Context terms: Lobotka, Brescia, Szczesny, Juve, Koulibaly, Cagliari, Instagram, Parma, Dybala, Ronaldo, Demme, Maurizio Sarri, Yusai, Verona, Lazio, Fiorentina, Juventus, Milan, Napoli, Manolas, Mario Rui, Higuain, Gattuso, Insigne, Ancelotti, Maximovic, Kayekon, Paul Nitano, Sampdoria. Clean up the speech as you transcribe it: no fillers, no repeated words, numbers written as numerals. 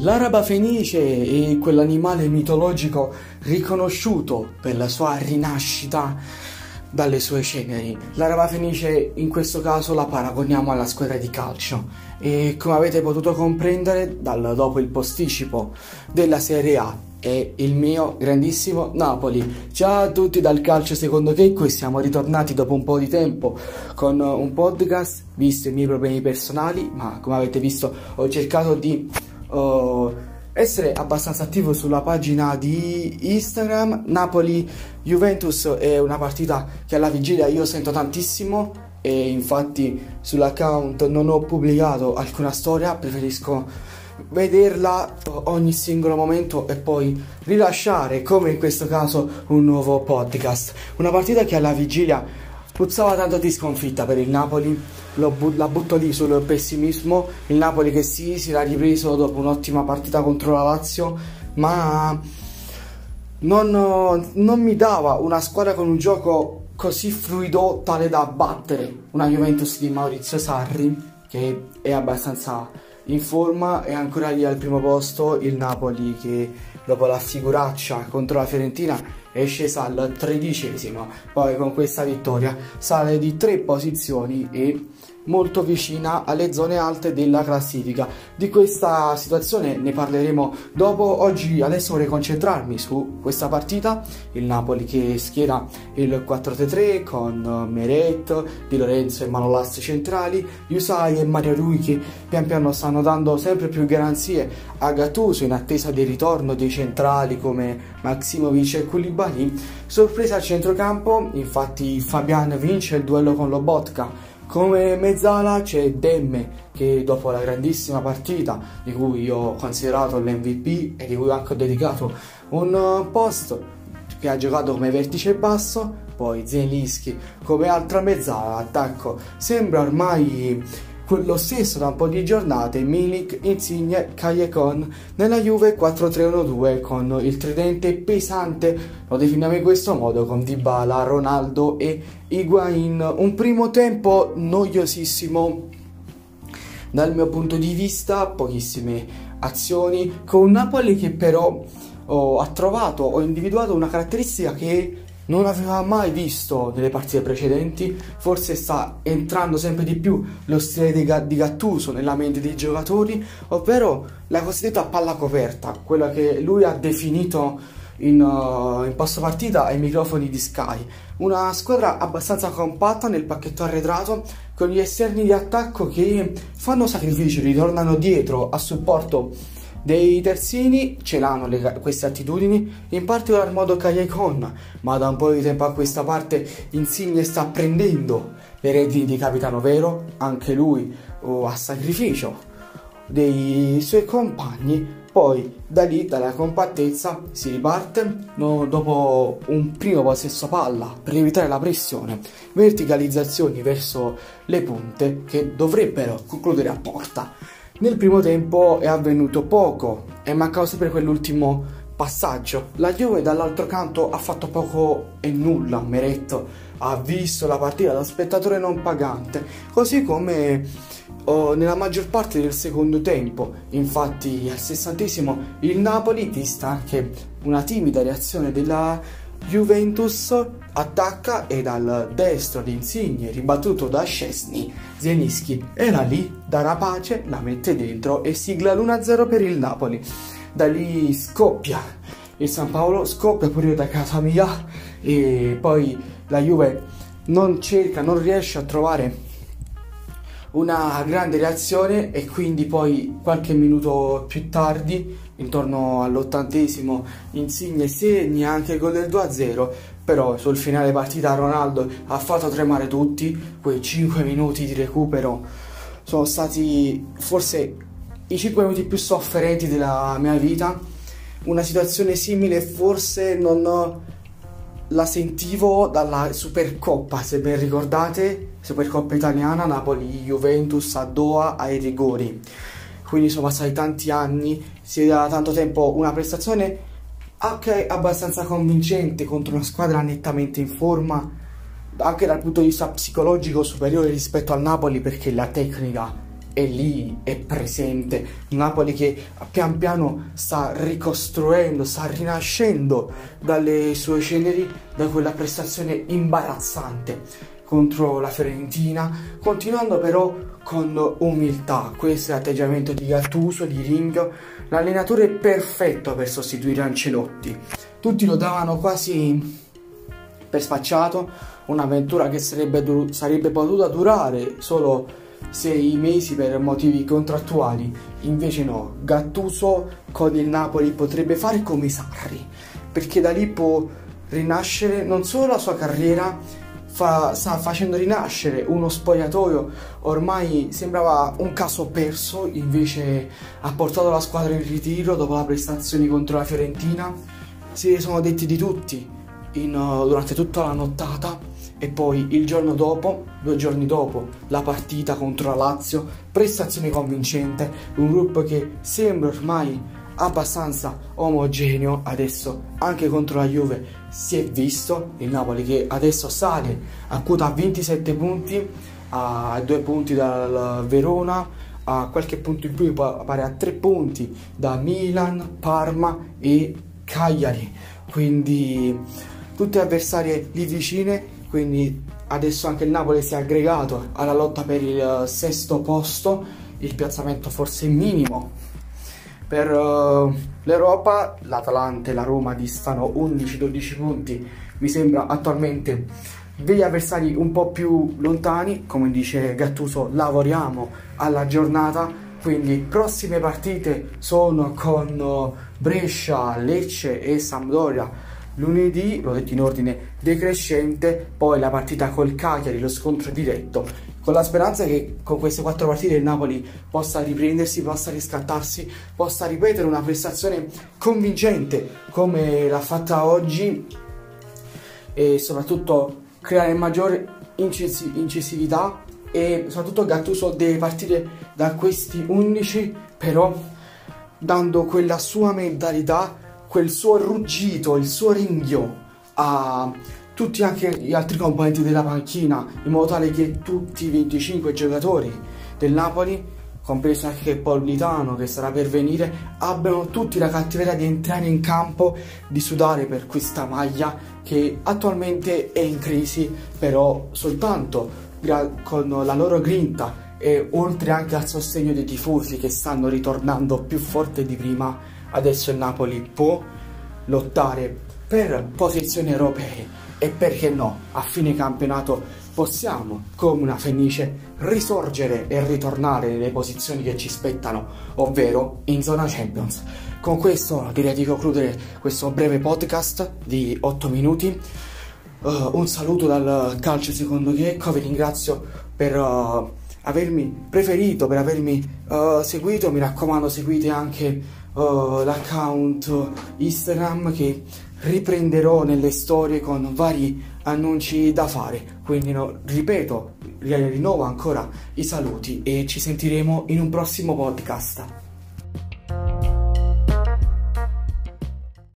L'araba fenice è quell'animale mitologico riconosciuto per la sua rinascita dalle sue ceneri. L'araba fenice in questo caso la paragoniamo alla squadra di calcio e, come avete potuto comprendere dopo il posticipo della Serie A, è il mio grandissimo Napoli. Ciao a tutti dal calcio secondo Kayekon, siamo ritornati dopo un po' di tempo con un podcast, visto i miei problemi personali, ma come avete visto ho cercato di essere abbastanza attivo sulla pagina di Instagram. Napoli-Juventus è una partita che alla vigilia io sento tantissimo e infatti sull'account non ho pubblicato alcuna storia, preferisco vederla ogni singolo momento e poi rilasciare, come in questo caso, un nuovo podcast. Una partita che alla vigilia puzzava tanto di sconfitta per il Napoli. La butto lì sul pessimismo. Il Napoli che si era ripreso dopo un'ottima partita contro la Lazio, ma non mi dava una squadra con un gioco così fluido tale da battere una Juventus di Maurizio Sarri, che è abbastanza in forma e ancora lì al primo posto. Il Napoli che dopo la figuraccia contro la Fiorentina è scesa al 13°, poi con questa vittoria sale di 3 posizioni e molto vicina alle zone alte della classifica. Di questa situazione ne parleremo dopo. Oggi adesso vorrei concentrarmi su questa partita. Il Napoli che schiera il 4-3-3 con Meret, Di Lorenzo e Manolas centrali, Yusai e Mario Rui che pian piano stanno dando sempre più garanzie a Gattuso in attesa del ritorno dei centrali come Maximovic e Koulibaly. Sorpresa al centrocampo, infatti Fabian vince il duello con Lobotka. Come mezzala c'è Demme, che dopo la grandissima partita di cui io ho considerato l'MVP e di cui anche ho dedicato un post, che ha giocato come vertice basso, poi Zielinski come altra mezzala. L'attacco sembra ormai quello stesso da un po' di giornate: Milik, Insigne, Kayekon. Nella Juve 4-3-1-2 con il tridente pesante, lo definiamo in questo modo, con Dybala, Ronaldo e Higuain. Un primo tempo noiosissimo dal mio punto di vista, pochissime azioni, con un Napoli che però ho individuato una caratteristica che non aveva mai visto nelle partite precedenti. Forse sta entrando sempre di più lo stile di Gattuso nella mente dei giocatori, ovvero la cosiddetta palla coperta, quella che lui ha definito in post partita ai microfoni di Sky. Una squadra abbastanza compatta nel pacchetto arretrato, con gli esterni di attacco che fanno sacrifici, ritornano dietro a supporto dei terzini, ce l'hanno queste attitudini, in particolar modo Kayekon, ma da un po' di tempo a questa parte Insigne sta prendendo le redini di capitano vero, anche lui a sacrificio dei suoi compagni. Poi da lì, dalla compattezza, si riparte dopo un primo possesso palla per evitare la pressione, verticalizzazioni verso le punte che dovrebbero concludere a porta. Nel primo tempo è avvenuto poco, è mancato sempre quell'ultimo passaggio. La Juve dall'altro canto ha fatto poco e nulla. Meret ha visto la partita da spettatore non pagante, così come nella maggior parte del secondo tempo. Infatti al 60° il Napoli, vista anche una timida reazione della Juventus, attacca e dal destro di Insigne, ribattuto da Szczesny, Zielinski era lì da rapace, la mette dentro e sigla l'1-0 per il Napoli. Da lì scoppia il San Paolo, scoppia pure da casa mia, e poi la Juve non riesce a trovare una grande reazione e quindi poi qualche minuto più tardi, intorno all'80°, Insigne segna anche il gol del 2-0, però sul finale partita Ronaldo ha fatto tremare tutti. Quei 5 minuti di recupero sono stati forse i 5 minuti più sofferenti della mia vita. Una situazione simile forse non la sentivo dalla Supercoppa, se ben ricordate, Supercoppa italiana, Napoli-Juventus a Doha ai rigori. Quindi sono passati tanti anni, si è da tanto tempo una prestazione anche abbastanza convincente contro una squadra nettamente in forma, anche dal punto di vista psicologico superiore rispetto al Napoli, perché la tecnica è lì, è presente. Napoli che pian piano sta ricostruendo, sta rinascendo dalle sue ceneri, da quella prestazione imbarazzante contro la Fiorentina, continuando però con umiltà. Questo è l'atteggiamento di Gattuso, di Ringo, l'allenatore perfetto per sostituire Ancelotti. Tutti lo davano quasi per spacciato, un'avventura che sarebbe potuta durare solo 6 mesi per motivi contrattuali. Invece no, Gattuso con il Napoli potrebbe fare come Sarri, perché da lì può rinascere non solo la sua carriera, sta facendo rinascere uno spogliatoio ormai sembrava un caso perso, invece ha portato la squadra in ritiro dopo la prestazione contro la Fiorentina. Si sono detti di tutti durante tutta la nottata, e poi il giorno dopo, 2 giorni dopo, la partita contro la Lazio, prestazione convincente, un gruppo che sembra ormai abbastanza omogeneo. Adesso anche contro la Juve si è visto il Napoli che adesso sale a quota 27 punti, a 2 punti dal Verona, a qualche punto in più, pare a 3 punti da Milan, Parma e Cagliari, quindi tutte avversarie lì vicine. Quindi adesso anche il Napoli si è aggregato alla lotta per il 6° posto, il piazzamento forse minimo per l'Europa. L'Atalanta e la Roma distano 11-12 punti, mi sembra attualmente, degli avversari un po' più lontani. Come dice Gattuso, lavoriamo alla giornata, quindi prossime partite sono con Brescia, Lecce e Sampdoria lunedì, l'ho detto in ordine decrescente, poi la partita col Cagliari, lo scontro diretto, con la speranza che con queste 4 partite il Napoli possa riprendersi, possa riscattarsi, possa ripetere una prestazione convincente come l'ha fatta oggi e soprattutto creare maggiore incisività. E soprattutto Gattuso deve partire da questi 11 però dando quella sua mentalità, quel suo ruggito, il suo ringhio a tutti anche gli altri componenti della panchina, in modo tale che tutti i 25 giocatori del Napoli, compreso anche Paul Nitano che sarà per venire, abbiano tutti la cattiveria di entrare in campo, di sudare per questa maglia che attualmente è in crisi, però soltanto con la loro grinta e oltre anche al sostegno dei tifosi che stanno ritornando più forte di prima. Adesso il Napoli può lottare per posizioni europee e, perché no, a fine campionato possiamo come una fenice risorgere e ritornare nelle posizioni che ci spettano, ovvero in zona Champions. Con questo direi di concludere questo breve podcast di 8 minuti. Un saluto dal calcio secondo Kayekon, vi ringrazio per avermi preferito, per avermi seguito. Mi raccomando, seguite anche l'account Instagram che riprenderò nelle storie con vari annunci da fare, quindi no, ripeto, rinnovo ancora i saluti e ci sentiremo in un prossimo podcast.